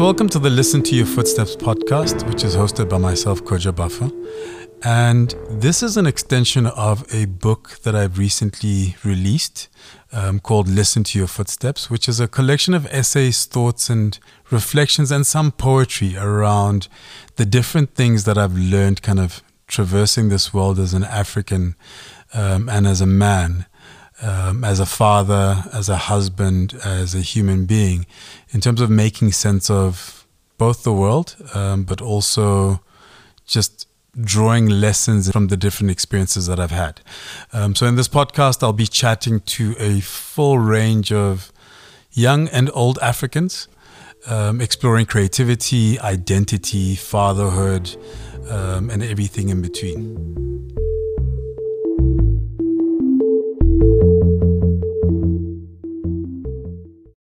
Welcome to the Listen to Your Footsteps podcast, which is hosted by myself, Kojo Baffa. And this is an extension of a book that I've recently released called Listen to Your Footsteps, which is a collection of essays, thoughts and reflections and some poetry around the different things that I've learned kind of traversing this world as an African and as a man. As a father, as a husband, as a human being, in terms of making sense of both the world, but also just drawing lessons from the different experiences that I've had. So in this podcast, I'll be chatting to a full range of young and old Africans, exploring creativity, identity, fatherhood, and everything in between.